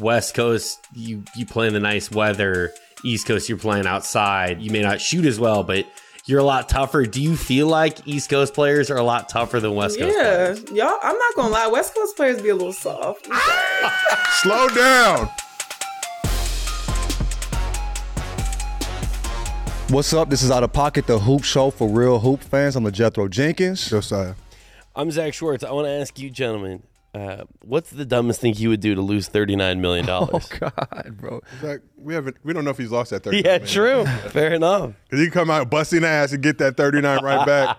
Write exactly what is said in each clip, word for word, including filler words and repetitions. West Coast, you, you play in the nice weather. East Coast, you're playing outside. You may not shoot as well, but you're a lot tougher. Do you feel like East Coast players are a lot tougher than West Coast yeah. players? Yeah, y'all, I'm not going to lie. West Coast players be a little soft. Slow down. What's up? This is Outta Pocket, the Hoop Show for real Hoop fans. I'm the Jethro Jenkins. Josiah. I'm Zach Schwartz. I want to ask you, gentlemen, uh, what's the dumbest thing you would do to lose thirty-nine million dollars? Oh, God, bro. Zach, we haven't. We don't know if he's lost that thirty-nine Yeah, true. Fair enough. Because he come out busting ass and get that thirty-nine right back.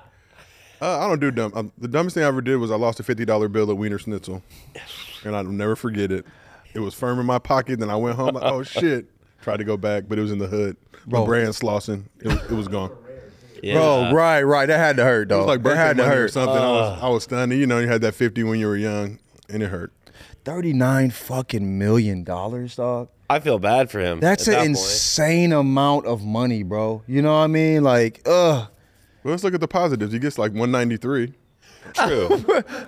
uh, I don't do dumb. Um, the dumbest thing I ever did was I lost a fifty dollar bill at Wiener Schnitzel, and I'll never forget it. It was firm in my pocket, then I went home like, oh, shit. Tried to go back, but it was in the hood. My brand's slossing. It was, it was gone. Yeah. Bro, right, right. That had to hurt, though. It was like birthday money or something. Uh, I was, I was stunned. You know, you had that fifty when you were young, and it hurt. Thirty-nine fucking million dollars, dog. I feel bad for him. That's an that insane point. amount of money, bro. You know what I mean? Like, ugh. Well, let's look at the positives. He gets like one ninety-three. True.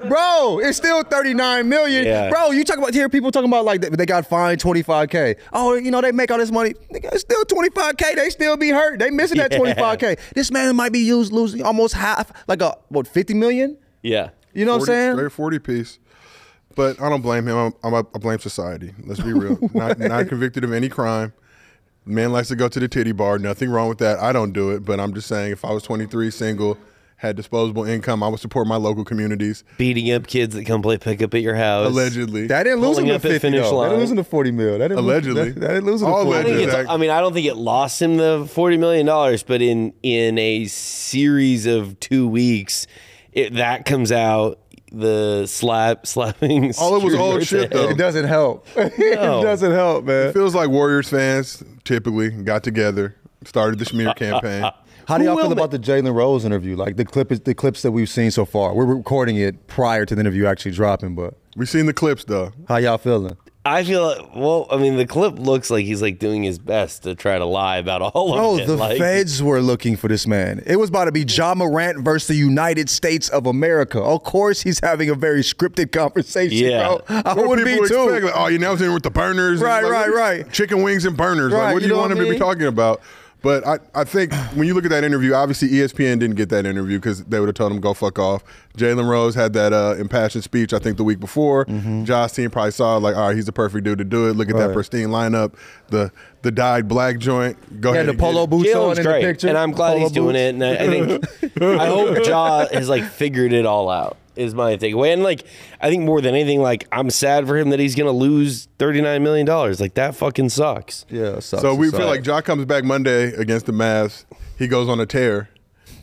Bro, it's still thirty-nine million dollars. Yeah. Bro, you talk about hear people talking about like they got fined twenty-five K. Oh, you know, they make all this money. It's still twenty-five K. They still be hurt. They missing yeah. that twenty-five K. This man might be used, losing almost half, like a, what, fifty million dollars? Yeah. You know forty, what I'm saying? forty piece. But I don't blame him. I'm, I'm, I blame society. Let's be real. not, not convicted of any crime. Man likes to go to the titty bar. Nothing wrong with that. I don't do it. But I'm just saying, if I was twenty-three, single, had disposable income, I would support my local communities. Beating up kids that come play pickup at your house. Allegedly. That didn't lose him to fifty, though. That didn't lose him to forty mil. That didn't Allegedly. Lose, that, that didn't lose him to forty. I, I mean, I don't think it lost him the forty million dollars, but in in a series of two weeks, it, that comes out. The slap, slapping. All it was old shit, though. It doesn't help. No. It doesn't help, man. It feels like Warriors fans typically got together, started the smear campaign. How do y'all feel about the Jalen Rose interview? Like the clip, the clips that we've seen so far. We're recording it prior to the interview actually dropping, but we've seen the clips though. How y'all feeling? I feel like, well, I mean, the clip looks like he's like doing his best to try to lie about all of it. Bro, the like, feds were looking for this man. It was about to be Ja Morant versus the United States of America. Of course, he's having a very scripted conversation. Yeah, bro. I what would be expect? too. Like, oh, you know, in with the burners, right, like, right, what, right. Chicken wings and burners. Right, like, what do you, you know want him to be talking about? But I, I think when you look at that interview, obviously E S P N didn't get that interview because they would have told him, go fuck off. Jalen Rose had that uh, impassioned speech, I think, the week before. Mm-hmm. Josh's team probably saw, like, all right, he's the perfect dude to do it. Look at right. that pristine lineup, the the dyed black joint. Go yeah, ahead. Yeah, the polo boots Jalen's on in great. the picture. And I'm glad polo he's boots. doing it. And I, I think, I hope Ja has, like, figured it all out is my takeaway. And, like, I think more than anything, like, I'm sad for him that he's going to lose thirty-nine million dollars. Like, that fucking sucks. Yeah, it sucks. So we feel like Ja comes back Monday against the Mavs. He goes on a tear.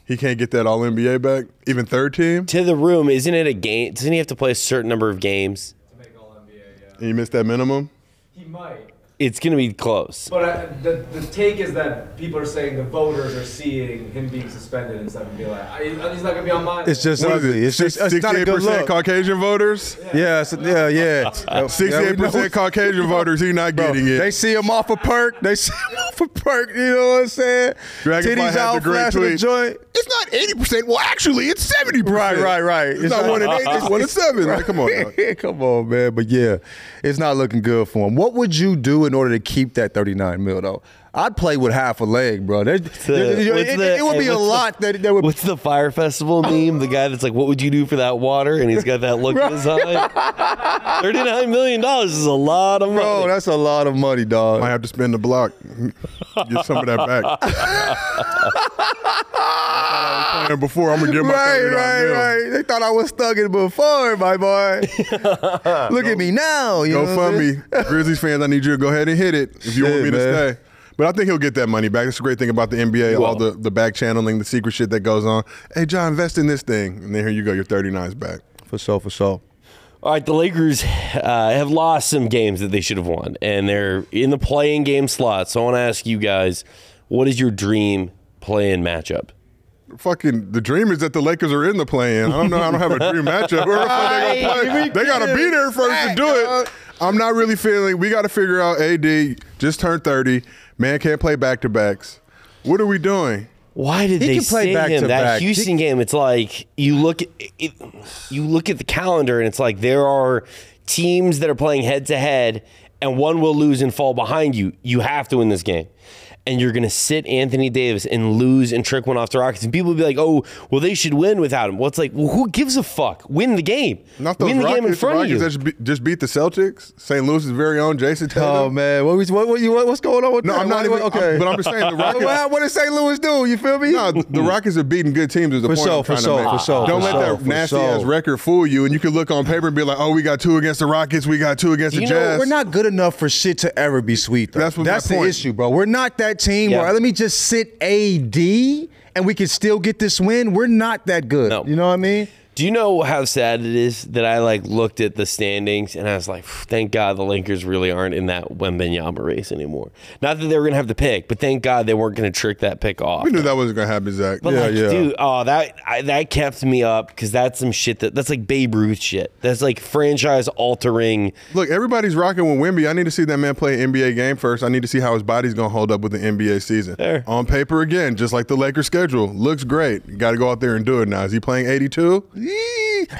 He can't get that All N B A back, even third team. To the room, isn't it a game? Doesn't he have to play a certain number of games? To make All N B A, yeah. And he missed that minimum? He might. It's going to be close. But I, the, the take is that people are saying the voters are seeing him being suspended and stuff and be like, I, he's not going to be on my list. It's just ugly. It? It's just it's not a good look. sixty-eight percent Caucasian voters? Yeah, yeah, yeah. yeah. sixty-eight percent Caucasian voters, he's not getting Bro, it. They see him off a perk. They see him off a perk. You know what I'm saying? Dragonfly Titties out, flash the joint. It's not eighty percent. Well, actually, it's seventy percent. Right, right, right. It's, it's not one in eight. It's one in seven. Like, come on. Come on, man. But, yeah, it's not looking good for him. What would you do in order to keep that thirty-nine mil, though? I'd play with half a leg, bro. They're, they're, the, it, the, it would be a lot. The, that, that would. What's the Fyre Festival meme? The guy that's like, what would you do for that water? And he's got that look in his eye. thirty-nine million dollars is a lot of money. Bro, that's a lot of money, dog. Might have to spend the block. Get some of that back. I was before, I'm going to get my Right, right, mil. right. They thought I was thugging before, my boy. Look go, at me now. You go know fund me. Grizzlies fans, I need you to go ahead and hit it if you Shit, want me to man. stay. But I think he'll get that money back. That's a great thing about the N B A, Whoa. all the, the back-channeling, the secret shit that goes on. Hey, John, invest in this thing. And then here you go, your thirty-nine's back. For sure, for sure. All right, the Lakers uh, have lost some games that they should have won, and they're in the play-in game slot. So I want to ask you guys, what is your dream play-in matchup? Fucking the dream is that the Lakers are in the play-in. I don't know. I don't have a dream matchup. Where right. are they gonna play? They got to be there first to do it. I'm not really feeling. We got to figure out. A D just turned thirty. Man can't play back-to-backs. What are we doing? Why did he they send him that back. Houston game? It's like you look, at, it, you look at the calendar, and it's like there are teams that are playing head-to-head, and one will lose and fall behind you. You have to win this game, and you're going to sit Anthony Davis and lose and trick one off the Rockets. And people will be like, "Oh, well, they should win without him." Well, it's like, well, who gives a fuck? Win the game. Not those win the Rockets, game in front Rockets of you. That just, be, just beat the Celtics. Saint Louis' very own Jason Tatum. Oh man, what, what, what, what what's going on with no, that? No, I'm not even. Okay, I'm, but I'm just saying the Rockets. Well, what did Saint Louis do? You feel me? No, the Rockets are beating good teams. Is the for point so, I'm trying for to so, make. For so, Don't for let so, that nasty so. ass record fool you. And you can look on paper and be like, "Oh, we got two against the Rockets. We got two against you the know, Jazz." We're not good enough for shit to ever be sweet. Though. That's what that's the issue, bro. We're not that team yeah. where let me just sit A D and we can still get this win. We're not that good. No. You know what I mean? Do you know how sad it is that I like looked at the standings and I was like, thank God the Lakers really aren't in that Wembenyama race anymore. Not that they were going to have the pick, but thank God they weren't going to trick that pick off. We knew that wasn't going to happen, Zach. But yeah, like, yeah. dude, oh, that I, that kept me up because that's some shit that that's like Babe Ruth shit. That's like franchise altering. Look, everybody's rocking with Wemby. I need to see that man play an N B A game first. I need to see how his body's going to hold up with the N B A season. There. On paper again, just like the Lakers schedule, looks great. You got to go out there and do it now. Is he playing eighty-two?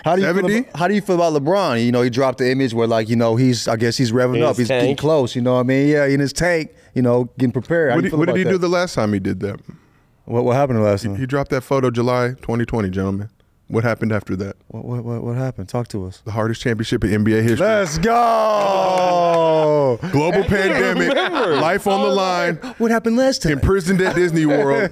How do, you feel about, how do you feel about LeBron? You know, he dropped the image where, like, you know, he's, I guess he's revving in up. He's tank. Getting close, you know what I mean? Yeah, in his tank, you know, getting prepared. How what do you feel what about did he that? do the last time he did that? What What happened the last he, time? He dropped that photo July twenty twenty, gentlemen. What happened after that? What What, what, what happened? Talk to us. The hardest championship in N B A history. Let's go! Global pandemic, life on oh, the line. Man. What happened last time? Imprisoned at Disney World.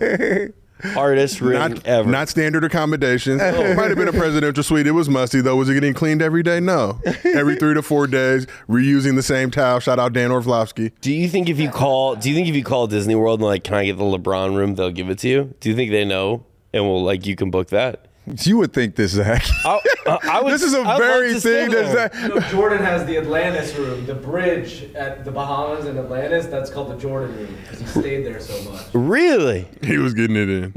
Hardest ring not, ever. Not standard accommodations. Oh. Might have been a presidential suite. It was musty, though. Was it getting cleaned every day? No. Every three to four days, reusing the same towel. Shout out Dan Orlovsky. Do you think if you call, do you think if you call Disney World and like, can I get the LeBron room? They'll give it to you. Do you think they know and will like you can book that? You would think this, Zach. I, uh, I would, this is a I very like thing that Zach. You know, Jordan has the Atlantis room, the bridge at the Bahamas in Atlantis. That's called the Jordan room because he stayed there so much. Really? He was getting it in.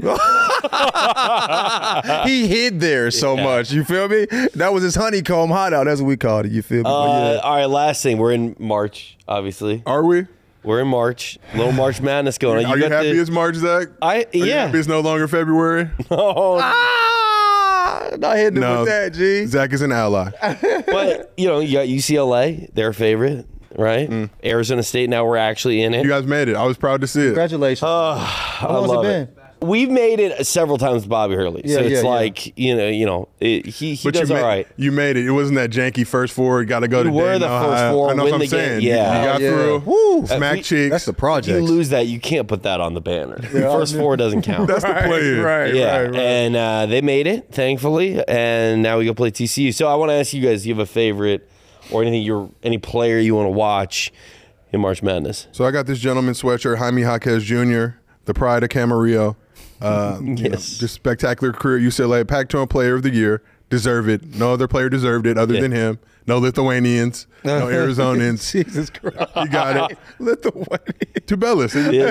He hid there so yeah. much. You feel me? That was his honeycomb hideout. That's what we called it. You feel me? Uh, yeah. All right, last thing. We're in March, obviously. Are we? We're in March. Little March Madness going on. Are you, you happy the, it's March, Zach? I, yeah. Are you happy it's no longer February? No. Ah! Not hitting no, him with that, G. Zach is an ally. But, you know, you got U C L A, their favorite, right? Mm. Arizona State, now we're actually in it. You guys made it. I was proud to see it. Congratulations. Uh, How long I love has it been? It. We've made it several times with Bobby Hurley. Yeah, so it's yeah, like, yeah. you know, you know, it, he, he does all made, right. You made it. It wasn't that janky first four. You got to go to Dayton, Ohio. Four, I know what I'm saying. Game. Yeah. You got yeah. through. Woo. Smack uh, we, cheeks. That's the project. You lose that, you can't put that on the banner. Yeah, first four doesn't count. That's the play. Right, yeah. right, right. And uh, they made it, thankfully. And now we go play T C U. So I want to ask you guys, do you have a favorite or anything you're, any player you want to watch in March Madness? So I got this gentleman sweatshirt, Jaime Jaquez Junior, the pride of Camarillo. Uh, yes. You know, just spectacular career at U C L A. Pac twelve Player of the Year. Deserve it. No other player deserved it other yeah. than him. No Lithuanians. No Arizonans. Jesus Christ. You got it. Lithuanians. Tubelis. Yeah,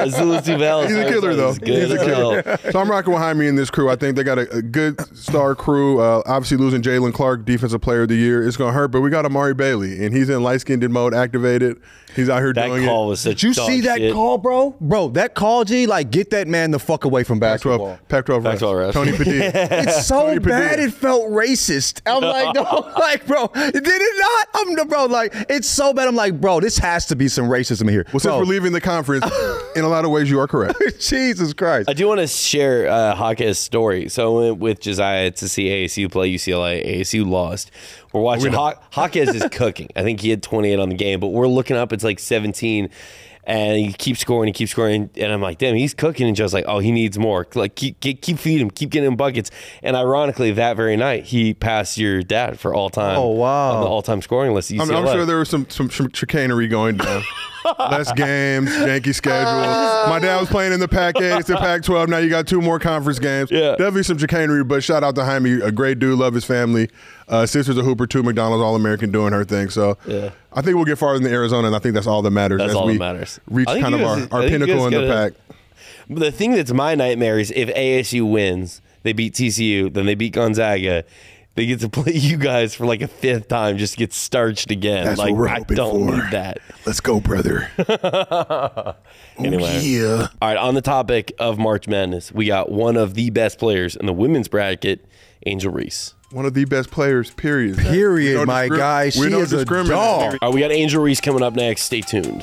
Tubelis. He's a killer, though. He's a killer. So I'm rocking with Jaime in this crew. I think they got a, a good star crew. Uh, obviously losing Jalen Clark, Defensive Player of the Year. It's going to hurt, but we got Amari Bailey, and he's in light-skinned mode, activated. He's out here that doing it. That call was such Did you see that shit. call, bro? Bro, that call, G, like, get that man the fuck away from basketball. Pac twelve refs. Pac twelve refs. Tony Padilla. It's so Tony bad Padilla. It felt racist. I'm like, no, like, bro, did it not? I'm the bro, like, it's so bad. I'm like, bro, this has to be some racism here. Well, since bro. we're leaving the conference, in a lot of ways, you are correct. Jesus Christ. I do want to share uh, Jaquez's story. So I went with Josiah to see A S U play U C L A. A S U lost. We're watching. We ha- Jaquez is cooking. I think he had twenty-eight on the game, but we're looking up. It's like seventeen. And he keeps scoring, he keeps scoring. And I'm like, damn, he's cooking. And Joe's like, oh, he needs more. Like, keep, keep, keep feeding him, keep getting him buckets. And ironically, that very night, he passed your dad for all time. Oh, wow. On the all-time scoring list. I'm, I'm sure there was some, some, some chicanery going down. Less games, janky schedule. Uh, My dad was playing in the Pac eight, it's the Pac twelve. Now you got two more conference games. Yeah. Definitely some chicanery, but shout out to Jaime, a great dude, love his family. Uh, sister's a hooper too, McDonald's All-American, doing her thing. So yeah. I think we'll get farther than Arizona, and I think that's all that matters. That's as all we that matters. Reach kind of our, our pinnacle in the Pac. But the thing that's my nightmare is if A S U wins, they beat T C U, then they beat Gonzaga, they get to play you guys for like a fifth time, just get starched again. That's like, what we're hoping I don't for. Need that. Let's go, brother. Anyway. Yeah. All right, on the topic of March Madness, we got one of the best players in the women's bracket, Angel Reese. One of the best players, period. Period, no my discrim- guy. She no is a dog. All right, we got Angel Reese coming up next. Stay tuned.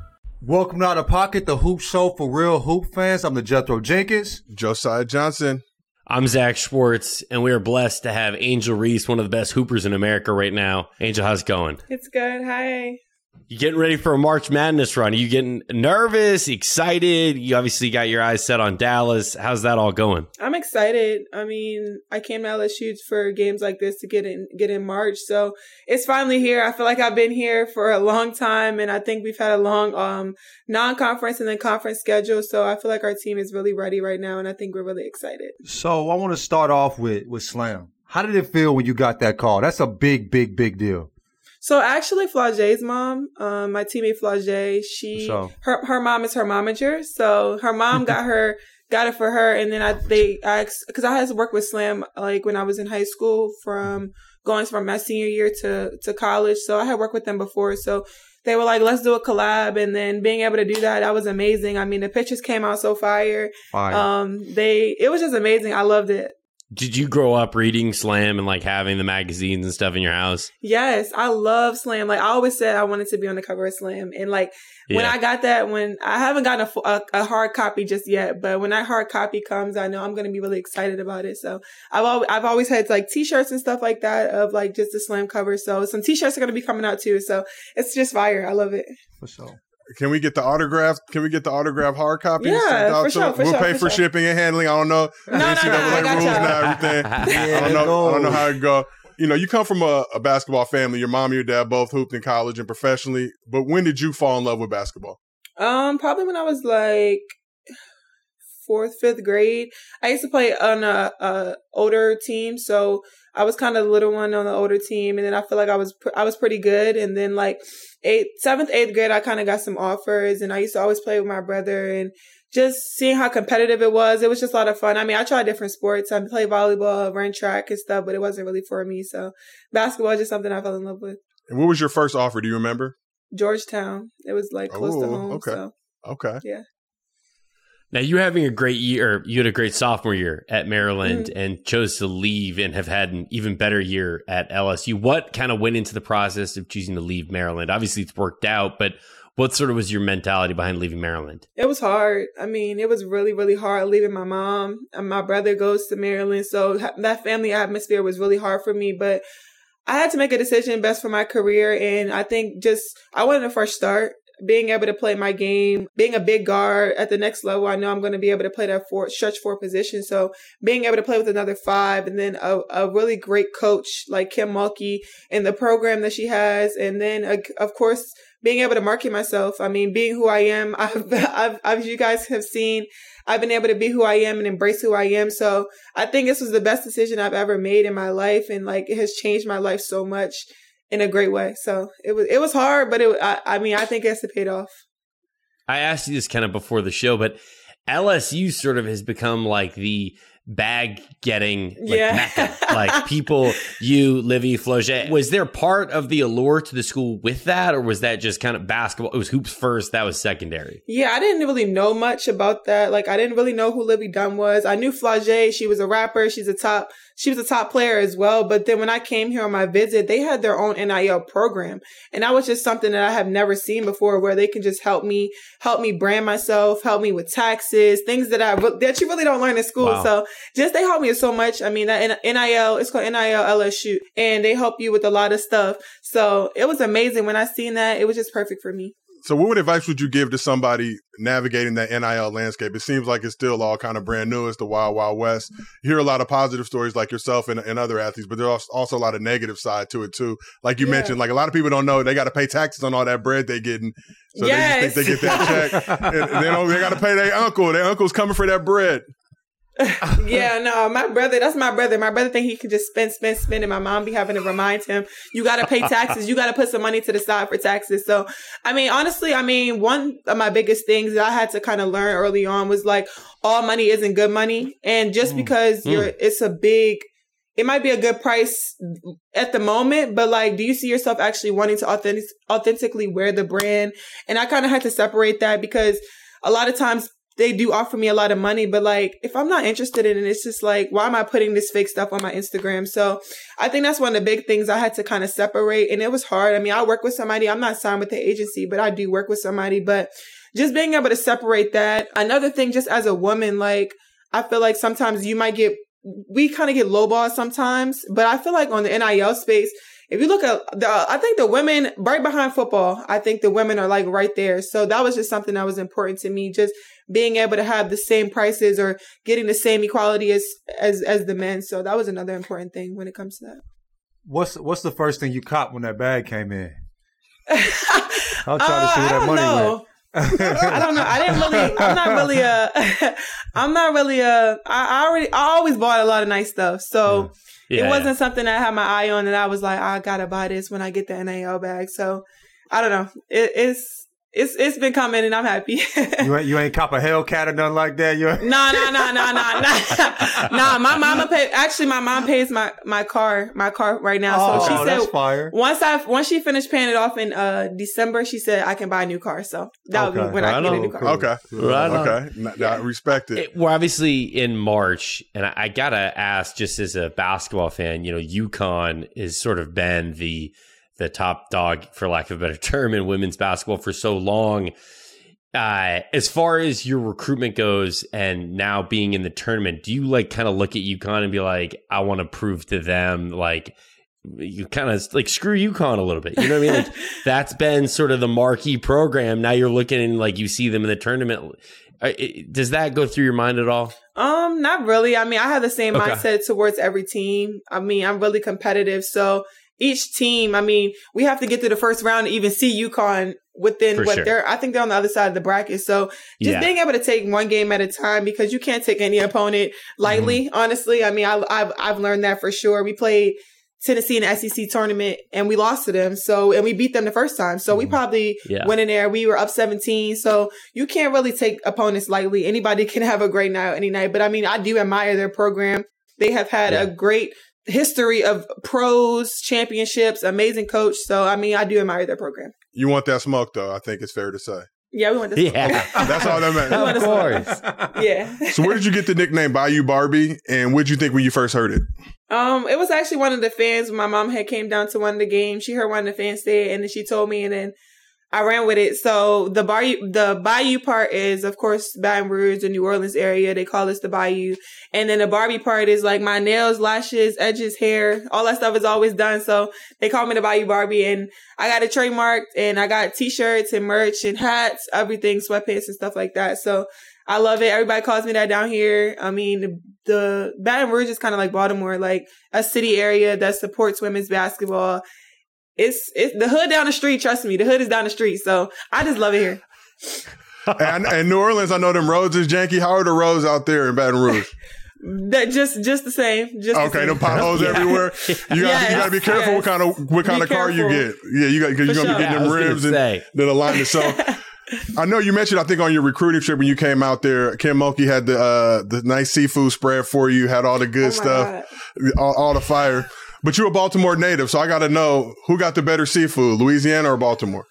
Welcome to Outta Pocket, the Hoop Show for real Hoop fans. I'm the Jethro Jenkins. Josiah Johnson. I'm Zach Schwartz, and we are blessed to have Angel Reese, one of the best hoopers in America right now. Angel, how's it going? It's good. Hi. You getting ready for a March Madness run? Are you getting nervous, excited? You obviously got your eyes set on Dallas. How's that all going? I'm excited. I mean, I came to L S U for games like this to get in, get in March. So it's finally here. I feel like I've been here for a long time, and I think we've had a long um, non-conference and then conference schedule. So I feel like our team is really ready right now, and I think we're really excited. So I want to start off with, with Slam. How did it feel when you got that call? That's a big, big, big deal. So actually, Flau'jae's mom, um, my teammate Flau'jae, she so. her her mom is her momager, so her mom got her got it for her, and then I they I because I had to work with Slam like when I was in high school from going from my senior year to to college, so I had worked with them before, so they were like, let's do a collab, and then being able to do that, that was amazing. I mean, the pictures came out so fire, fire. Um, they it was just amazing. I loved it. Did you grow up reading Slam and like having the magazines and stuff in your house? Yes, I love Slam. Like I always said, I wanted to be on the cover of Slam. And like yeah. when I got that, when I haven't gotten a, a, a hard copy just yet, but when that hard copy comes, I know I'm going to be really excited about it. So I've al- I've always had like T-shirts and stuff like that of like just the Slam cover. So some T-shirts are going to be coming out too. So it's just fire. I love it. For sure. Can we get the autograph? Can we get the autograph hard copy? Yeah, for sure, for We'll sure, pay for, for sure. shipping and handling. I don't know. No, no, no, no, I got rules now, everything. yeah, I don't know. I don't know how it go. You know, you come from a, a basketball family. Your mom and your dad both hooped in college and professionally. But when did you fall in love with basketball? Um, probably when I was like fourth, fifth grade. I used to play on a, a older team, so I was kind of the little one on the older team, and then I feel like I was pr- I was pretty good. And then like eighth, seventh, eighth grade, I kind of got some offers, and I used to always play with my brother. And just seeing how competitive it was, it was just a lot of fun. I mean, I tried different sports. I played volleyball, ran track and stuff, but it wasn't really for me. So basketball is just something I fell in love with. And what was your first offer? Do you remember? Georgetown. It was like close oh, to home. Okay. So, okay. Yeah. Now, you're having a great year. You had a great sophomore year at Maryland mm-hmm. and chose to leave and have had an even better year at L S U. What kind of went into the process of choosing to leave Maryland? Obviously, it's worked out, but what sort of was your mentality behind leaving Maryland? It was hard. I mean, it was really, really hard leaving my mom. And my brother goes to Maryland, so that family atmosphere was really hard for me, but I had to make a decision best for my career, and I think just I wanted a fresh start. Being able to play my game, being a big guard at the next level, I know I'm going to be able to play that four, stretch four position. So being able to play with another five, and then a, a really great coach like Kim Mulkey and the program that she has. And then, uh, of course, being able to market myself. I mean, being who I am, I've, I've, I've, you guys have seen, I've been able to be who I am and embrace who I am. So I think this was the best decision I've ever made in my life. And like, it has changed my life so much. In a great way. So it was it was hard, but it I, I mean, I think it's paid off. I asked you this kind of before the show, but L S U sort of has become like the bag getting like, yeah. mecca. Like people, you, Livy, Flau'jae. Was there part of the allure to the school with that, or was that just kind of basketball? It was hoops first, that was secondary. Yeah, I didn't really know much about that. Like I didn't really know who Livy Dunn was. I knew Flau'jae. She was a rapper. She's a top. She was a top player as well. But then when I came here on my visit, they had their own N I L program. And that was just something that I have never seen before, where they can just help me, help me brand myself, help me with taxes, things that I, that you really don't learn in school. Wow. So just, they helped me so much. I mean, N I L, it's called N I L L S U, and they help you with a lot of stuff. So it was amazing when I seen that. It was just perfect for me. So what advice would you give to somebody navigating that N I L landscape? It seems like it's still all kind of brand new. It's the wild, wild west. You hear a lot of positive stories like yourself and, and other athletes, but there's also a lot of negative side to it too. Like you yeah. mentioned, like a lot of people don't know they got to pay taxes on all that bread they're getting. So yes. they just think they get that check. and they don't, they got to pay their uncle. Their uncle's coming for that bread. yeah, no, my brother, that's my brother. My brother think he can just spend, spend, spend, and my mom be having to remind him, you got to pay taxes. You got to put some money to the side for taxes. So, I mean, honestly, I mean, one of my biggest things that I had to kind of learn early on was like, all money isn't good money. And just mm. because mm. you're, it's a big, it might be a good price at the moment, but like, do you see yourself actually wanting to authentic, authentically wear the brand? And I kind of had to separate that, because a lot of times they do offer me a lot of money, but like, if I'm not interested in it, it's just like, why am I putting this fake stuff on my Instagram? So I think that's one of the big things I had to kind of separate. And it was hard. I mean, I work with somebody. I'm not signed with the agency, but I do work with somebody. But just being able to separate that. Another thing, just as a woman, like, I feel like sometimes you might get, we kind of get lowballed sometimes, but I feel like on the N I L space, if you look at the, I think the women right behind football, I think the women are like right there. So that was just something that was important to me. Just being able to have the same prices or getting the same equality as, as, as the men. So that was another important thing when it comes to that. What's, what's the first thing you caught when that bag came in? I'll try uh, to see where that money know. went. I don't know. I didn't really, I'm not really a, I'm not really a, I, I already, I always bought a lot of nice stuff. So. Yeah. Yeah, it wasn't yeah. something I had my eye on, and I was like, I gotta buy this when I get the N I L bag. So, I don't know. It, it's it's it's been coming, and I'm happy. you ain't you ain't cop a Hellcat or nothing like that. You ain't... no no no no no no. Nah, my mama pay. Actually, my mom pays my, my car my car right now. Oh, so she oh, said that's fire. once I once she finished paying it off in uh, December, she said I can buy a new car. So that okay. would be when right I get on. a new car. Okay, right okay, on. okay. I respect it. it. We're obviously in March, and I, I gotta ask, just as a basketball fan, you know, UConn has sort of been the the top dog, for lack of a better term, in women's basketball for so long. Uh, as far as your recruitment goes and now being in the tournament, do you like kind of look at UConn and be like, I want to prove to them, like, you kind of like screw UConn a little bit. You know what I mean? Like, that's been sort of the marquee program. Now you're looking and like you see them in the tournament. Does that go through your mind at all? Um, not really. I mean, I have the same okay. mindset towards every team. I mean, I'm really competitive. So each team, I mean, we have to get to the first round to even see UConn within For what sure. they're, I think they're on the other side of the bracket. So just yeah. being able to take one game at a time, because you can't take any opponent lightly, mm-hmm. honestly. I mean, I, I've, I've learned that for sure. We played Tennessee in the S E C tournament and we lost to them. So, and we beat them the first time. So mm-hmm. we probably yeah. went in there. We were up seventeen. So you can't really take opponents lightly. Anybody can have a great night any night. But I mean, I do admire their program. They have had yeah. a great history of pros, championships, amazing coach. So, I mean, I do admire their program. You want that smoke, though, I think it's fair to say. Yeah, we want the smoke. Yeah. That's all that matters. Of course. Yeah. So where did you get the nickname Bayou Barbie, and what did you think when you first heard it? Um, it was actually one of the fans when my mom had came down to one of the games. She heard one of the fans say it, and then she told me, and then I ran with it. So the Bayou, the Bayou part is, of course, Baton Rouge, the New Orleans area. They call us the Bayou. And then the Barbie part is like my nails, lashes, edges, hair, all that stuff is always done. So they call me the Bayou Barbie, and I got it trademarked, and I got t-shirts and merch and hats, everything, sweatpants and stuff like that. So I love it. Everybody calls me that down here. I mean, the, the Baton Rouge is kind of like Baltimore, like a city area that supports women's basketball. It's it's the hood down the street. Trust me, the hood is down the street. So I just love it here. and, and New Orleans, I know them roads is janky. How are the roads out there in Baton Rouge? That just just the same. Just okay, the potholes yeah. everywhere. You gotta, yes, you gotta be careful yes. what kind of what kind be of careful. car you get. Yeah, you got because you're For gonna sure. be getting yeah, them rims and then the line is so. I know you mentioned, I think on your recruiting trip when you came out there, Kim Mulkey had the uh, the nice seafood spread for you, had all the good oh stuff, all, all the fire. But you're a Baltimore native, so I got to know, who got the better seafood, Louisiana or Baltimore?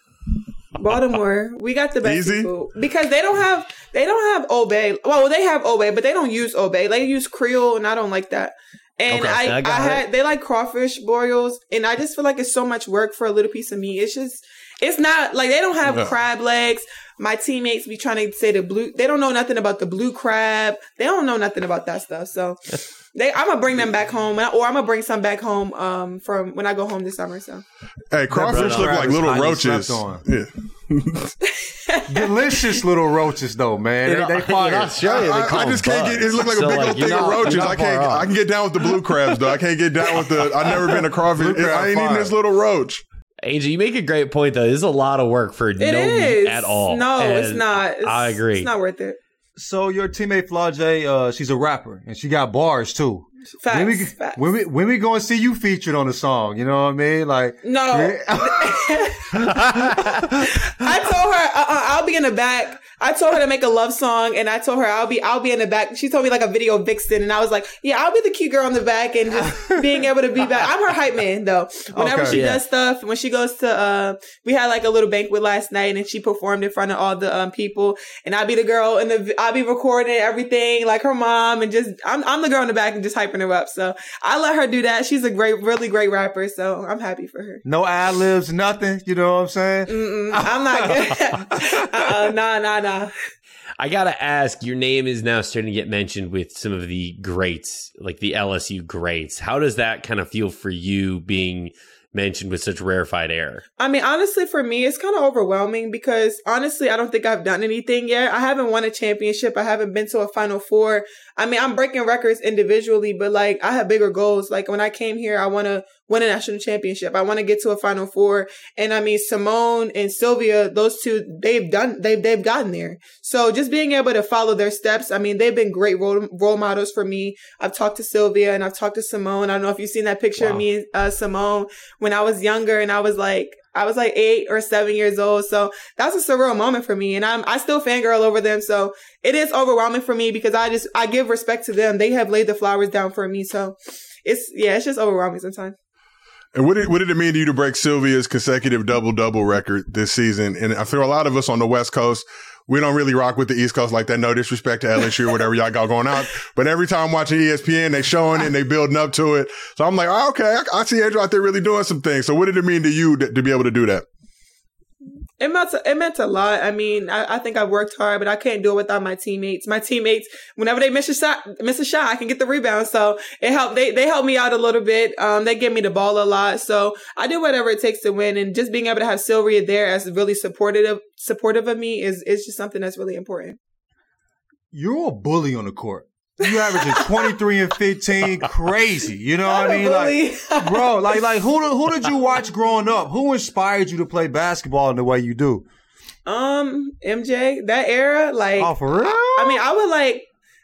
Baltimore. We got the best Easy. seafood because they don't have they don't have Old Bay. Well, they have Old Bay, but they don't use Old Bay. They use Creole, and I don't like that. And okay. I, I, I had they like crawfish boils, and I just feel like it's so much work for a little piece of meat. It's just it's not like they don't have no. crab legs. My teammates be trying to say the blue. They don't know nothing about the blue crab. They don't know nothing about that stuff. So they, I'm gonna bring them back home, or I'm gonna bring some back home um, from when I go home this summer. So hey, crawfish look like little roaches. Yeah. Delicious little roaches though, man. They, they fire. I, I, I just can't get. It look like so a big like, old thing not, of roaches. I can't. I can get down with the blue crabs though. I can't get down with the. I've never been a crawfish. I ain't eating this little roach. Angel, you make a great point, though. This is a lot of work for it no is. meat at all. No, and it's not. It's, I agree. It's not worth it. So your teammate, Flau'jae, uh, she's a rapper, and she got bars, too. Facts, when we, facts. When we, when we going to see you featured on a song, you know what I mean? Like No. Yeah. I told her, uh-uh, I'll be in the back. I told her to make a love song, and I told her I'll be I'll be in the back. She told me like a video vixen, and I was like, yeah, I'll be the cute girl in the back and just being able to be back. I'm her hype man, though. Whenever okay, she yeah. does stuff, when she goes to, uh, we had like a little banquet last night, and she performed in front of all the um, people, and I'll be the girl, and the, I'll be recording everything, like her mom, and just, I'm, I'm the girl in the back and just hyping her up. So I let her do that. She's a great, really great rapper, so I'm happy for her. No ad libs, nothing, you know what I'm saying? Mm-mm, I'm not good. uh-uh, nah, nah, nah. I gotta ask, your name is now starting to get mentioned with some of the greats, like the L S U greats. How does that kind of feel for you being mentioned with such rarefied air? I mean, honestly, for me, it's kind of overwhelming because honestly, I don't think I've done anything yet. I haven't won a championship. I haven't been to a Final Four. I mean, I'm breaking records individually, but like I have bigger goals. Like when I came here, I want to win a national championship. I want to get to a Final Four. And I mean, Simone and Sylvia, those two, they've done, they've, they've gotten there. So just being able to follow their steps. I mean, they've been great role, role models for me. I've talked to Sylvia and I've talked to Simone. I don't know if you've seen that picture wow. of me and uh, Simone when I was younger and I was like, I was like eight or seven years old. So that's a surreal moment for me. And I'm, I still fangirl over them. So it is overwhelming for me because I just, I give respect to them. They have laid the flowers down for me. So it's, yeah, it's just overwhelming sometimes. And what did, what did it mean to you to break Sylvia's consecutive double-double record this season? And I feel a lot of us on the West Coast, we don't really rock with the East Coast like that. No disrespect to L S U or whatever y'all got going on. But every time watching E S P N, they showing it and they building up to it. So I'm like, oh, okay, I, I see Angel out there really doing some things. So what did it mean to you to, to be able to do that? It meant, it meant a lot. I mean, I, I think I worked hard, but I can't do it without my teammates. My teammates, whenever they miss a shot, miss a shot, I can get the rebound. So it helped. They they helped me out a little bit. Um, they give me the ball a lot. So I do whatever it takes to win. And just being able to have Sylvia there as really supportive supportive of me is is just something that's really important. You're a bully on the court. You averaging twenty-three and fifteen, crazy. You know what I mean? Like, bro, like, like who who did you watch growing up? Who inspired you to play basketball in the way you do? Um, M J, that era, like, oh, for real? I, I mean, I would like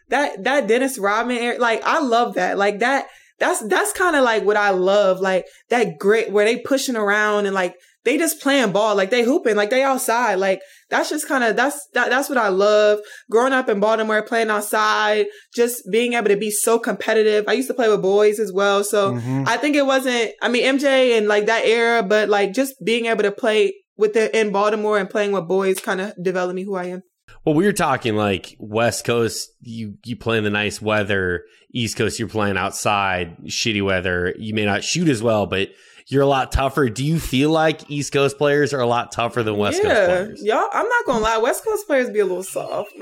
that that Dennis Rodman era. Like, I love that. Like that. That's that's kind of like what I love. Like that grit where they pushing around and like they just playing ball, like they hooping, like they outside. Like that's just kind of, that's, that, that's what I love. Growing up in Baltimore, playing outside, just being able to be so competitive. I used to play with boys as well. So mm-hmm. I think it wasn't, I mean, M J and like that era, but like just being able to play with the, in Baltimore and playing with boys kind of developed me who I am. Well, we were talking like West Coast, you, you play in the nice weather. East Coast, you're playing outside, shitty weather. You may not shoot as well, but you're a lot tougher. Do you feel like East Coast players are a lot tougher than West yeah. Coast players? Yeah, y'all. I'm not gonna lie. West Coast players be a little soft.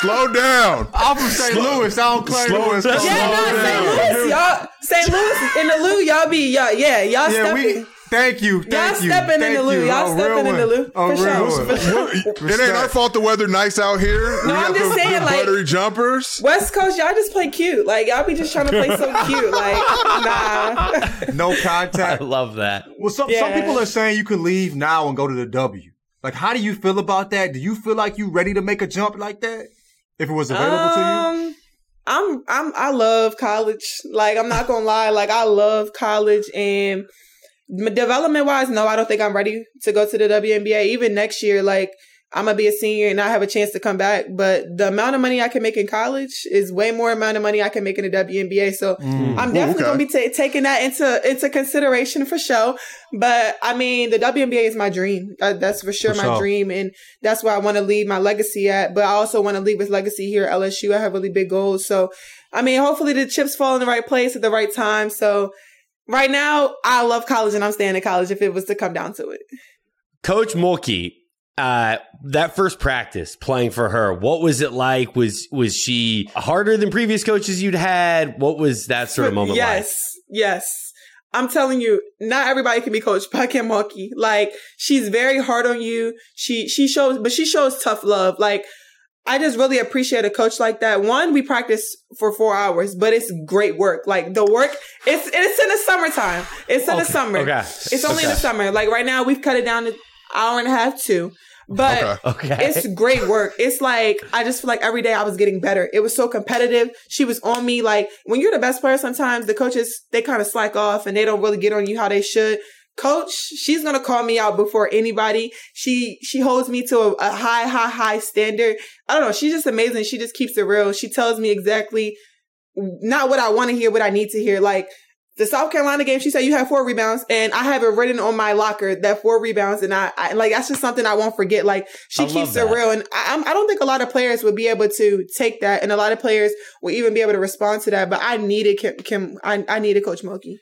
Slow down. I'm from Saint Louis. I don't play Slow, West Coast. Yeah, no, Saint Louis, y'all. Saint Louis in the Lou, y'all be y'all. Yeah, y'all. Yeah, stepping. we. Thank you. Thank y'all you. Stepping thank in the Lou. Y'all oh, stepping in the Lou. Oh, for real sure. One. It ain't our fault the weather nice out here. No, we I'm got just the, saying, the like buttery jumpers. West Coast, y'all just play cute. Like y'all be just trying to play so cute. Like nah. No contact. I love that. Well, some yeah. some people are saying you could leave now and go to the W. Like, how do you feel about that? Do you feel like you ready to make a jump like that if it was available um, to you? I'm I'm I love college. Like I'm not gonna lie. Like I love college and. Development wise, no, I don't think I'm ready to go to the W N B A even next year. Like I'm going to be a senior and not have a chance to come back. But the amount of money I can make in college is way more amount of money I can make in the W N B A. So mm, I'm definitely okay. going to be t- taking that into, into consideration for sure. But I mean, the W N B A is my dream. Uh, that's for sure for my sure. dream. And that's where I want to leave my legacy at. But I also want to leave with legacy here at L S U. I have really big goals. So, I mean, hopefully the chips fall in the right place at the right time. So right now, I love college and I'm staying in college if it was to come down to it. Coach Mulkey. Uh, that first practice playing for her, what was it like? Was was she harder than previous coaches you'd had? What was that sort of moment yes, like? Yes, yes. I'm telling you, not everybody can be coached by Kim Mulkey. Like, she's very hard on you. She she shows, but she shows tough love. Like, I just really appreciate a coach like that. One, we practice for four hours, but it's great work. Like, the work, it's it's in the summertime. It's in okay. the summer. Okay. It's only okay. in the summer. Like, right now, we've cut it down to hour and a half, two. But okay. Okay. it's great work. It's like, I just feel like every day I was getting better. It was so competitive. She was on me. Like, when you're the best player, sometimes the coaches, they kind of slack off and they don't really get on you how they should. Coach, she's going to call me out before anybody. She, she holds me to a, a high, high, high standard. I don't know. She's just amazing. She just keeps it real. She tells me exactly not what I want to hear, what I need to hear. Like, the South Carolina game, she said, you have four rebounds, and I have it written on my locker that four rebounds, and I, I like, that's just something I won't forget. Like, she keeps it real, and I, I don't think a lot of players would be able to take that, and a lot of players would even be able to respond to that, but I needed Kim, Kim I, I needed Coach Mulkey.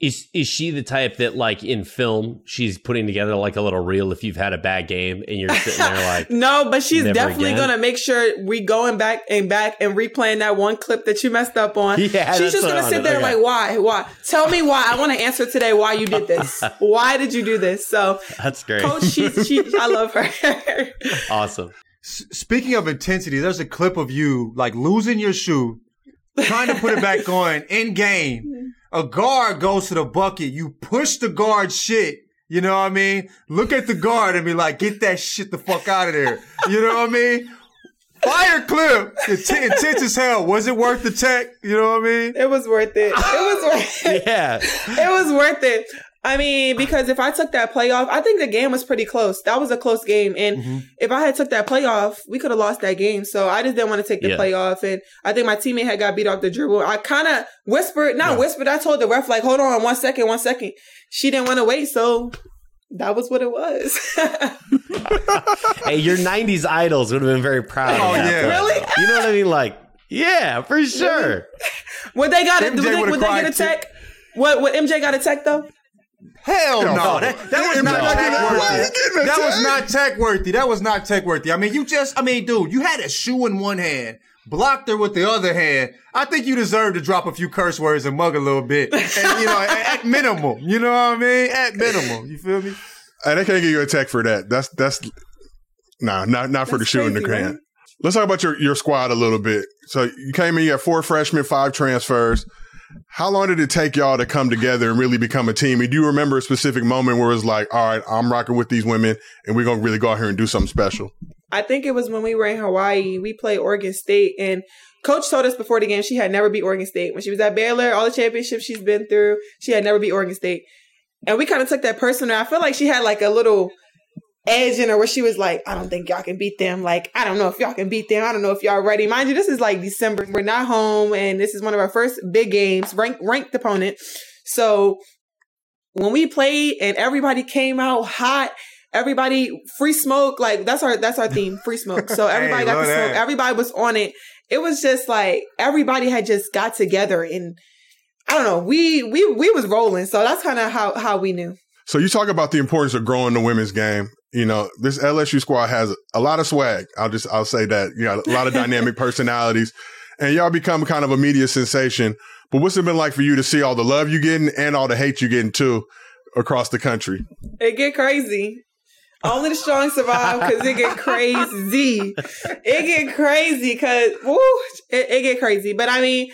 Is is she the type that, like, in film, she's putting together, like, a little reel if you've had a bad game and you're sitting there like... No, but she's definitely going to make sure we going back and back and replaying that one clip that you messed up on. Yeah, she's just going to sit there okay. like, why? Why? Tell me why. I want to answer today why you did this. Why did you do this? So... That's great. Coach, she, she, I love her. Awesome. S- speaking of intensity, there's a clip of you, like, losing your shoe, trying to put it back on in game. A guard goes to the bucket. You push the guard shit. You know what I mean? Look at the guard and be like, get that shit the fuck out of there. You know what I mean? Fire clip. It's intense as hell. Was it worth the tech? You know what I mean? It was worth it. It was worth it. Yeah. It was worth it. I mean, because if I took that playoff, I think the game was pretty close. That was a close game. And mm-hmm. if I had took that playoff, we could have lost that game. So I just didn't want to take the yeah. playoff. And I think my teammate had got beat off the dribble. I kind of whispered, not yeah. whispered. I told the ref, like, hold on one second, one second. She didn't want to wait. So that was what it was. Hey, your nineties idols would have been very proud. Oh, of that. Yeah. Really? You know what I mean? Like, yeah, for sure. Would they got it? Would they, would they get a tech? Too. What, what M J got a tech, though? Hell no. no. That, that, that was not tech-worthy. That was not tech-worthy. That was not tech-worthy. I mean, you just, I mean, dude, you had a shoe in one hand, blocked her with the other hand. I think you deserve to drop a few curse words and mug a little bit. And, you know, at, at minimum. You know what I mean? At minimum. You feel me? And I can't give you a tech for that. That's, that's, nah, not, not for that's the shoe in the hand. Right? Let's talk about your, your squad a little bit. So you came in, you had four freshmen, five transfers. How long did it take y'all to come together and really become a team? And do you remember a specific moment where it was like, all right, I'm rocking with these women and we're going to really go out here and do something special? I think it was when we were in Hawaii. We played Oregon State, and Coach told us before the game she had never beat Oregon State. When she was at Baylor, all the championships she's been through, she had never beat Oregon State. And we kind of took that personal. I feel like she had like a little edge in her where she was like, I don't think y'all can beat them. Like, I don't know if y'all can beat them. I don't know if y'all ready. Mind you, this is like December. We're not home, and this is one of our first big games, rank, ranked opponent. So when we played and everybody came out hot, everybody free smoke. Like, that's our that's our theme, free smoke. So everybody got to smoke. Everybody was on it. It was just like everybody had just got together, and I don't know. We we we was rolling. So that's kind of how how we knew. So you talk about the importance of growing the women's game. You know, this L S U squad has a lot of swag. I'll just, I'll say that. You know, a lot of dynamic personalities, and y'all become kind of a media sensation. But what's it been like for you to see all the love you getting and all the hate you getting too across the country? It get crazy. Only the strong survive because it get crazy. It get crazy because, woo, it, it get crazy. But I mean,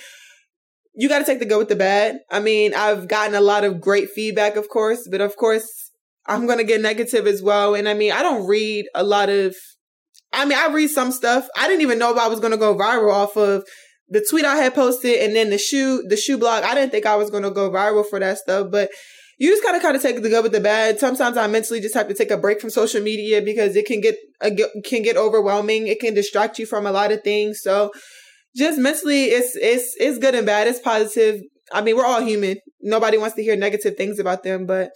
you got to take the good with the bad. I mean, I've gotten a lot of great feedback, of course, but of course, I'm going to get negative as well. And I mean, I don't read a lot of, I mean, I read some stuff. I didn't even know if I was going to go viral off of the tweet I had posted. And then the shoe, the shoe blog, I didn't think I was going to go viral for that stuff, but you just gotta kind of take the good with the bad. Sometimes I mentally just have to take a break from social media because it can get can get overwhelming. It can distract you from a lot of things. So just mentally, it's it's it's good and bad. It's positive. I mean, we're all human. Nobody wants to hear negative things about them, but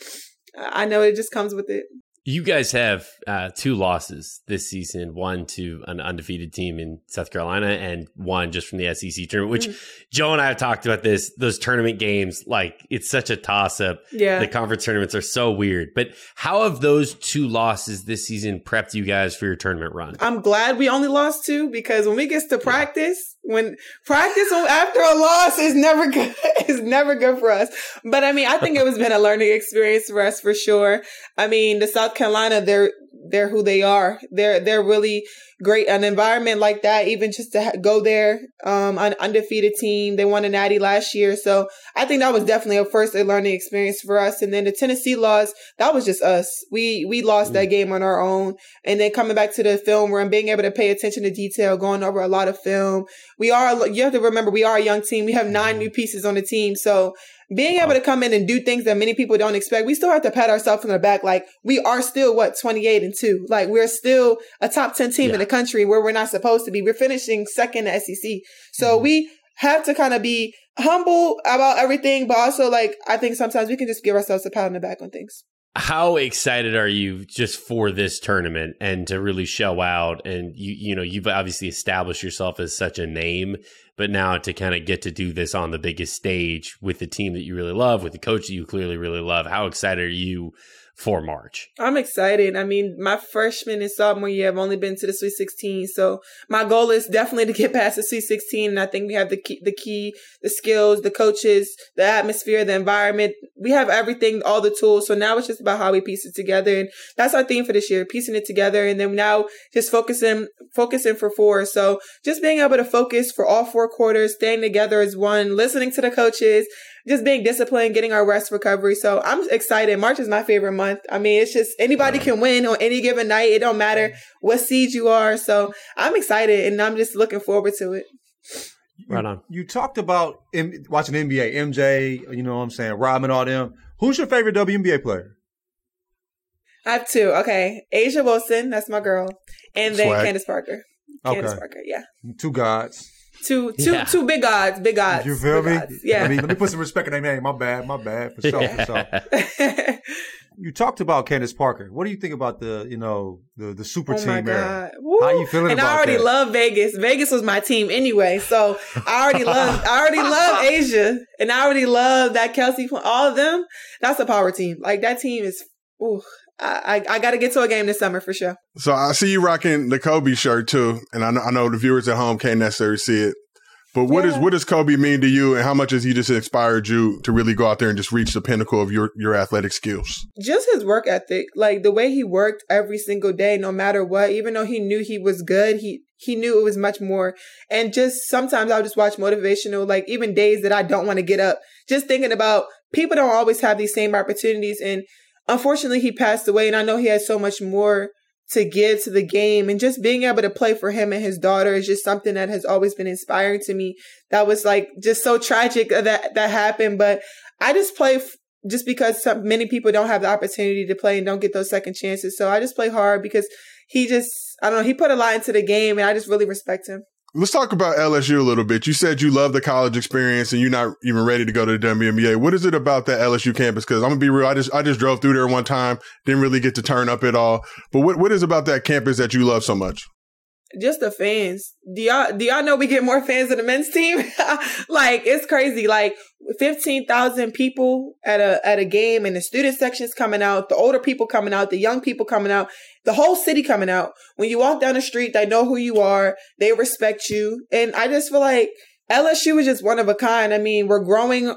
I know it just comes with it. You guys have uh, two losses this season, one to an undefeated team in South Carolina and one just from the S E C tournament, which mm-hmm. Joe and I have talked about this, those tournament games, like it's such a toss up. Yeah. The conference tournaments are so weird. But how have those two losses this season prepped you guys for your tournament run? I'm glad we only lost two because when we get to practice, yeah. when practice after a loss is never good. It's never good for us. But I mean, I think it was been a learning experience for us for sure. I mean, the South Carolina, they're they're who they are. They're they're really great. An environment like that, even just to ha- go there, um, an undefeated team. They won a natty last year, so I think that was definitely a first a learning experience for us. And then the Tennessee loss, that was just us. We we lost mm. that game on our own. And then coming back to the film room, being able to pay attention to detail, going over a lot of film. We are. You have to remember, we are a young team. We have nine new pieces on the team, so. Being able to come in and do things that many people don't expect, we still have to pat ourselves on the back. Like, we are still, what, twenty-eight and two? Like, we're still a top ten team yeah. in the country where we're not supposed to be. We're finishing second at S E C. So mm-hmm. we have to kind of be humble about everything, but also, like, I think sometimes we can just give ourselves a pat on the back on things. How excited are you just for this tournament and to really show out? And, you you know, you've obviously established yourself as such a name, but now to kind of get to do this on the biggest stage with the team that you really love, with the coach that you clearly really love. How excited are you for March? I'm excited. I mean, my freshman and sophomore year, I've only been to the Sweet sixteen. So my goal is definitely to get past the Sweet sixteen. And I think we have the key, the key, the skills, the coaches, the atmosphere, the environment. We have everything, all the tools. So now it's just about how we piece it together. And that's our theme for this year, piecing it together. And then now just focusing, focusing for four. So just being able to focus for all four quarters, staying together as one, listening to the coaches, just being disciplined, getting our rest recovery. So I'm excited. March is my favorite month. I mean, it's just anybody can win on any given night. It don't matter what seed you are. So I'm excited, and I'm just looking forward to it. Right on. You, you talked about M- watching N B A, M J, you know what I'm saying, Rob and all them. Who's your favorite W N B A player? I have two. Okay. Asia Wilson, that's my girl. And then Swag. Candace Parker. Candace okay. Parker, yeah. Two gods. Two, two, yeah. two big odds, big odds. You feel me? Odds. Yeah. Let me, let me put some respect in their name. My bad, my bad. For sure, yeah. for sure. You talked about Candace Parker. What do you think about the, you know, the the super oh team there? How are you feeling and about that? And I already that? love Vegas. Vegas was my team anyway, so I already love, I already love Asia, and I already love that Kelsey. All of them. That's a power team. Like that team is. Ooh, I, I, I got to get to a game this summer for sure. So I see you rocking the Kobe shirt too, and I know, I know the viewers at home can't necessarily see it. But what yeah. is what does Kobe mean to you, and how much has he just inspired you to really go out there and just reach the pinnacle of your, your athletic skills? Just his work ethic, like the way he worked every single day, no matter what. Even though he knew he was good, he he knew it was much more. And just sometimes I'll just watch motivational, like even days that I don't want to get up, just thinking about people don't always have these same opportunities. And unfortunately, he passed away, and I know he had so much more to give to the game. And just being able to play for him and his daughter is just something that has always been inspiring to me. That was like just so tragic that that happened. But I just play f- just because some, many people don't have the opportunity to play and don't get those second chances. So I just play hard because he just, I don't know, he put a lot into the game, and I just really respect him. Let's talk about L S U a little bit. You said you love the college experience and you're not even ready to go to the W N B A. What is it about that L S U campus? Because I'm going to be real. I just I just drove through there one time, didn't really get to turn up at all. But what, what is about that campus that you love so much? Just the fans. Do y'all, do y'all know we get more fans than the men's team? Like, it's crazy. Like, fifteen thousand people at a at a game, and the student section's coming out, the older people coming out, the young people coming out, the whole city coming out. When you walk down the street, they know who you are. They respect you. And I just feel like L S U is just one of a kind. I mean, we're growing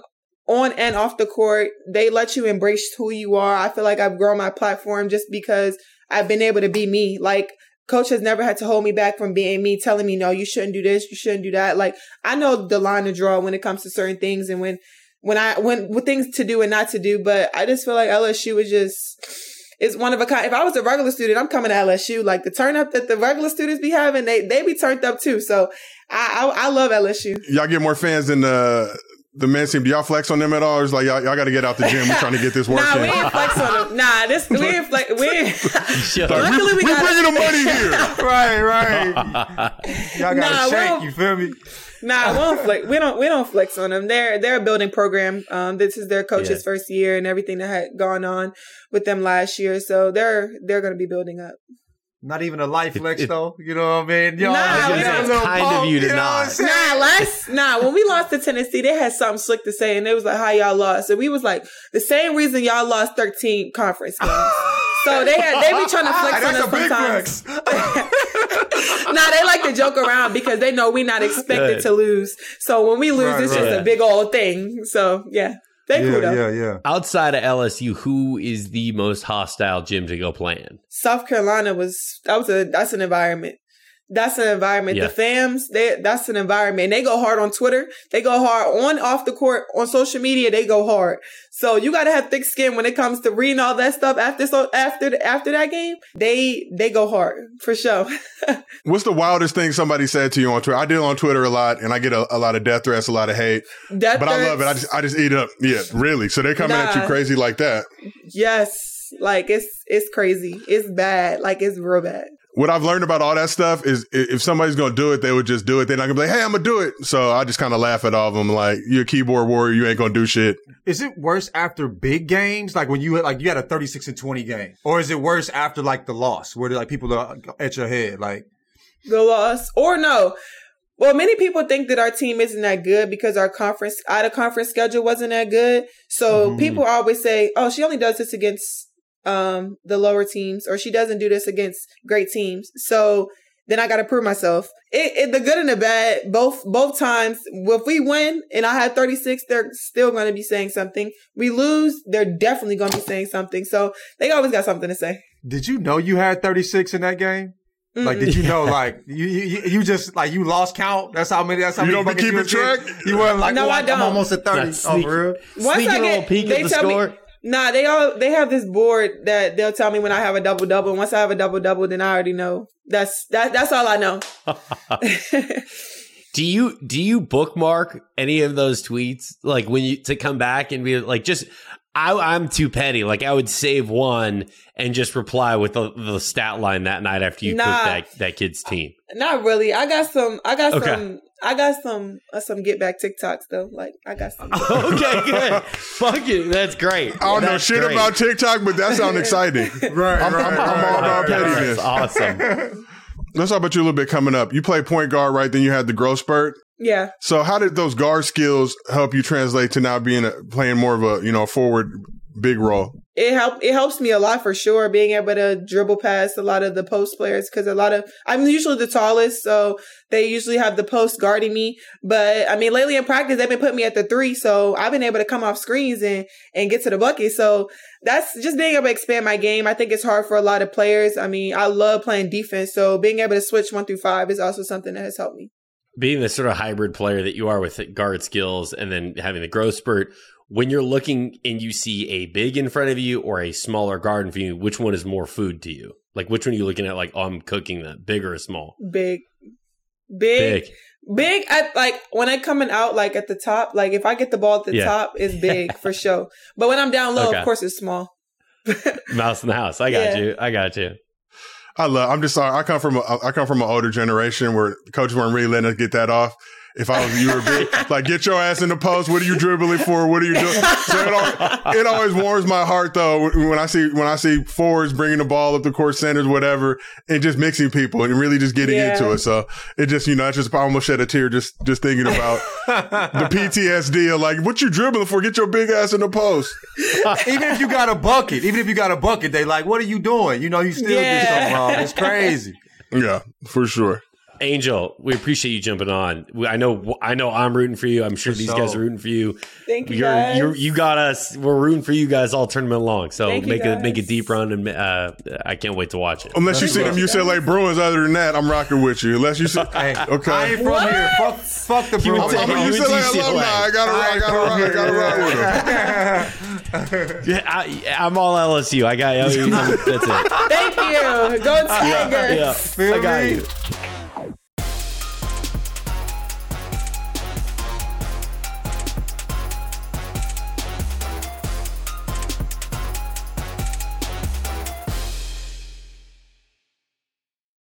on and off the court. They let you embrace who you are. I feel like I've grown my platform just because I've been able to be me. Like, Coach has never had to hold me back from being me, telling me, no, you shouldn't do this, you shouldn't do that. Like, I know the line to draw when it comes to certain things and when when I when what things to do and not to do. But I just feel like L S U is just, it's one of a kind. If I was a regular student, I'm coming to L S U. Like, the turn up that the regular students be having, they they be turned up too. So I I, I love L S U. Y'all get more fans than the the men's team, do y'all flex on them at all? It's like, y'all, y'all got to get out the gym. We're trying to get this work nah, in. Nah, we ain't flex on them. Nah, this, we ain't flex. We ain't. Luckily, we, we got bringing the money here. Right, right. Y'all got to nah, shake, you feel me? Nah, we don't flex. We don't, we don't flex on them. They're, they're a building program. Um, this is their coach's yeah. first year and everything that had gone on with them last year. So they're, they're going to be building up. Not even a light flex, it, though. You know what I mean? Y'all, nah, we don't, it's kind pump, of you to you know not. Nah, last, nah, when we lost to Tennessee, they had something slick to say, and they was like, how y'all lost? And we was like, the same reason y'all lost thirteen conference games. So they had, they be trying to flex on us sometimes. Nah, they like to joke around because they know we not expected Good. to lose. So when we lose, right, it's right. just yeah. a big old thing. So, yeah. They yeah, yeah, yeah. Outside of L S U, who is the most hostile gym to go play in? South Carolina was that was a that's an environment. That's an environment. Yeah. The fams, they that's an environment. And they go hard on Twitter. They go hard on off the court, on social media, they go hard. So you gotta have thick skin when it comes to reading all that stuff after so after after that game. They they go hard for sure. What's the wildest thing somebody said to you on Twitter? I deal on Twitter a lot, and I get a, a lot of death threats, a lot of hate. Death but threats. I love it. I just I just eat it up. Yeah, really. So they're coming nah. at you crazy like that. Yes, like it's it's crazy. It's bad. Like it's real bad. What I've learned about all that stuff is if somebody's going to do it, they would just do it. They're not going to be like, hey, I'm going to do it. So I just kind of laugh at all of them. Like, you're a keyboard warrior. You ain't going to do shit. Is it worse after big games? Like when you had, like you had a thirty-six and twenty game, or is it worse after like the loss where like people are at your head? Like the loss or no. Well, many people think that our team isn't that good because our conference out of conference schedule wasn't that good. So mm-hmm. people always say, oh, she only does this against um the lower teams, or she doesn't do this against great teams, so then I gotta prove myself. It, it the good and the bad, both both times. If we win and I have thirty-six, they're still going to be saying something. We lose, they're definitely going to be saying something. So they always got something to say. Did you know you had thirty-six in that game? Mm-mm. Like, did you know, like, you, you you just, like, you lost count? That's how many, that's how you many. You don't be keeping track? You weren't like, no, oh, I don't. I'm almost at thirty. Sneaky, oh, real? Once sneaky I get, little peek at the score. Me, Nah, they all they have this board that they'll tell me when I have a double double. And once I have a double double, then I already know. That's that. That's all I know. do you do you bookmark any of those tweets, like when you to come back and be like, just I, I'm too petty. Like I would save one and just reply with the, the stat line that night after you nah, picked that that kid's team. Not really. I got some. I got okay. some. I got some uh, some get back TikToks though. Like I got some. Okay, good. Fuck it. That's great. I don't know shit great. about TikTok, but that sounds exciting. right, right. I'm, I'm, right, I'm all about right, pettiness. That's awesome. Let's talk about you a little bit coming up. You play point guard, right? Then you had the growth spurt. Yeah. So how did those guard skills help you translate to now being a, playing more of a you know forward big role? It help it helps me a lot for sure. Being able to dribble past a lot of the post players because a lot of I'm usually the tallest, so they usually have the post guarding me. But I mean, lately in practice, they've been putting me at the three, so I've been able to come off screens and and get to the bucket. So that's just being able to expand my game. I think it's hard for a lot of players. I mean, I love playing defense, so being able to switch one through five is also something that has helped me. Being the sort of hybrid player that you are with guard skills and then having the growth spurt. When you're looking and you see a big in front of you or a smaller guard in front of you, which one is more food to you? Like, which one are you looking at? Like, oh, I'm cooking that big or small? Big, big, big. big at, like when I'm coming out, like at the top, like if I get the ball at the yeah. top, it's big for sure. But when I'm down low, okay. of course, it's small. Mouse in the house. I got yeah. you. I got you. I love. I'm just sorry. I come from a, I come from an older generation where coaches weren't really letting us get that off. If I was you were big, like get your ass in the post. What are you dribbling for? What are you doing? So it, all, it always warms my heart though when I see when I see forwards bringing the ball up the court, centers, whatever, and just mixing people and really just getting yeah. into it. So it just you know I just I almost shed a tear just just thinking about the P T S D of like what you dribbling for? Get your big ass in the post. Even if you got a bucket, even if you got a bucket, they like what are you doing? You know you still yeah. do something wrong. It's crazy. Yeah, for sure. Angel, we appreciate you jumping on. I know, I know, I'm rooting for you. I'm sure these so, guys are rooting for you. Thank you, you're, guys. You're, you got us. We're rooting for you guys all tournament long. So thank make a guys. make a deep run, and uh, I can't wait to watch it. Unless you see them U C L A Bruins. Other than that, I'm rocking with you. Unless you see, okay. I ain't from what? here. Fuck, fuck the Bruins. I'm, I'm a U C L A alumni. I gotta rock. I gotta rock. I gotta rock with them. Yeah, I, I'm all L S U. I got you. That's it. Thank you. Go Tigers. Yeah, yeah. I got you.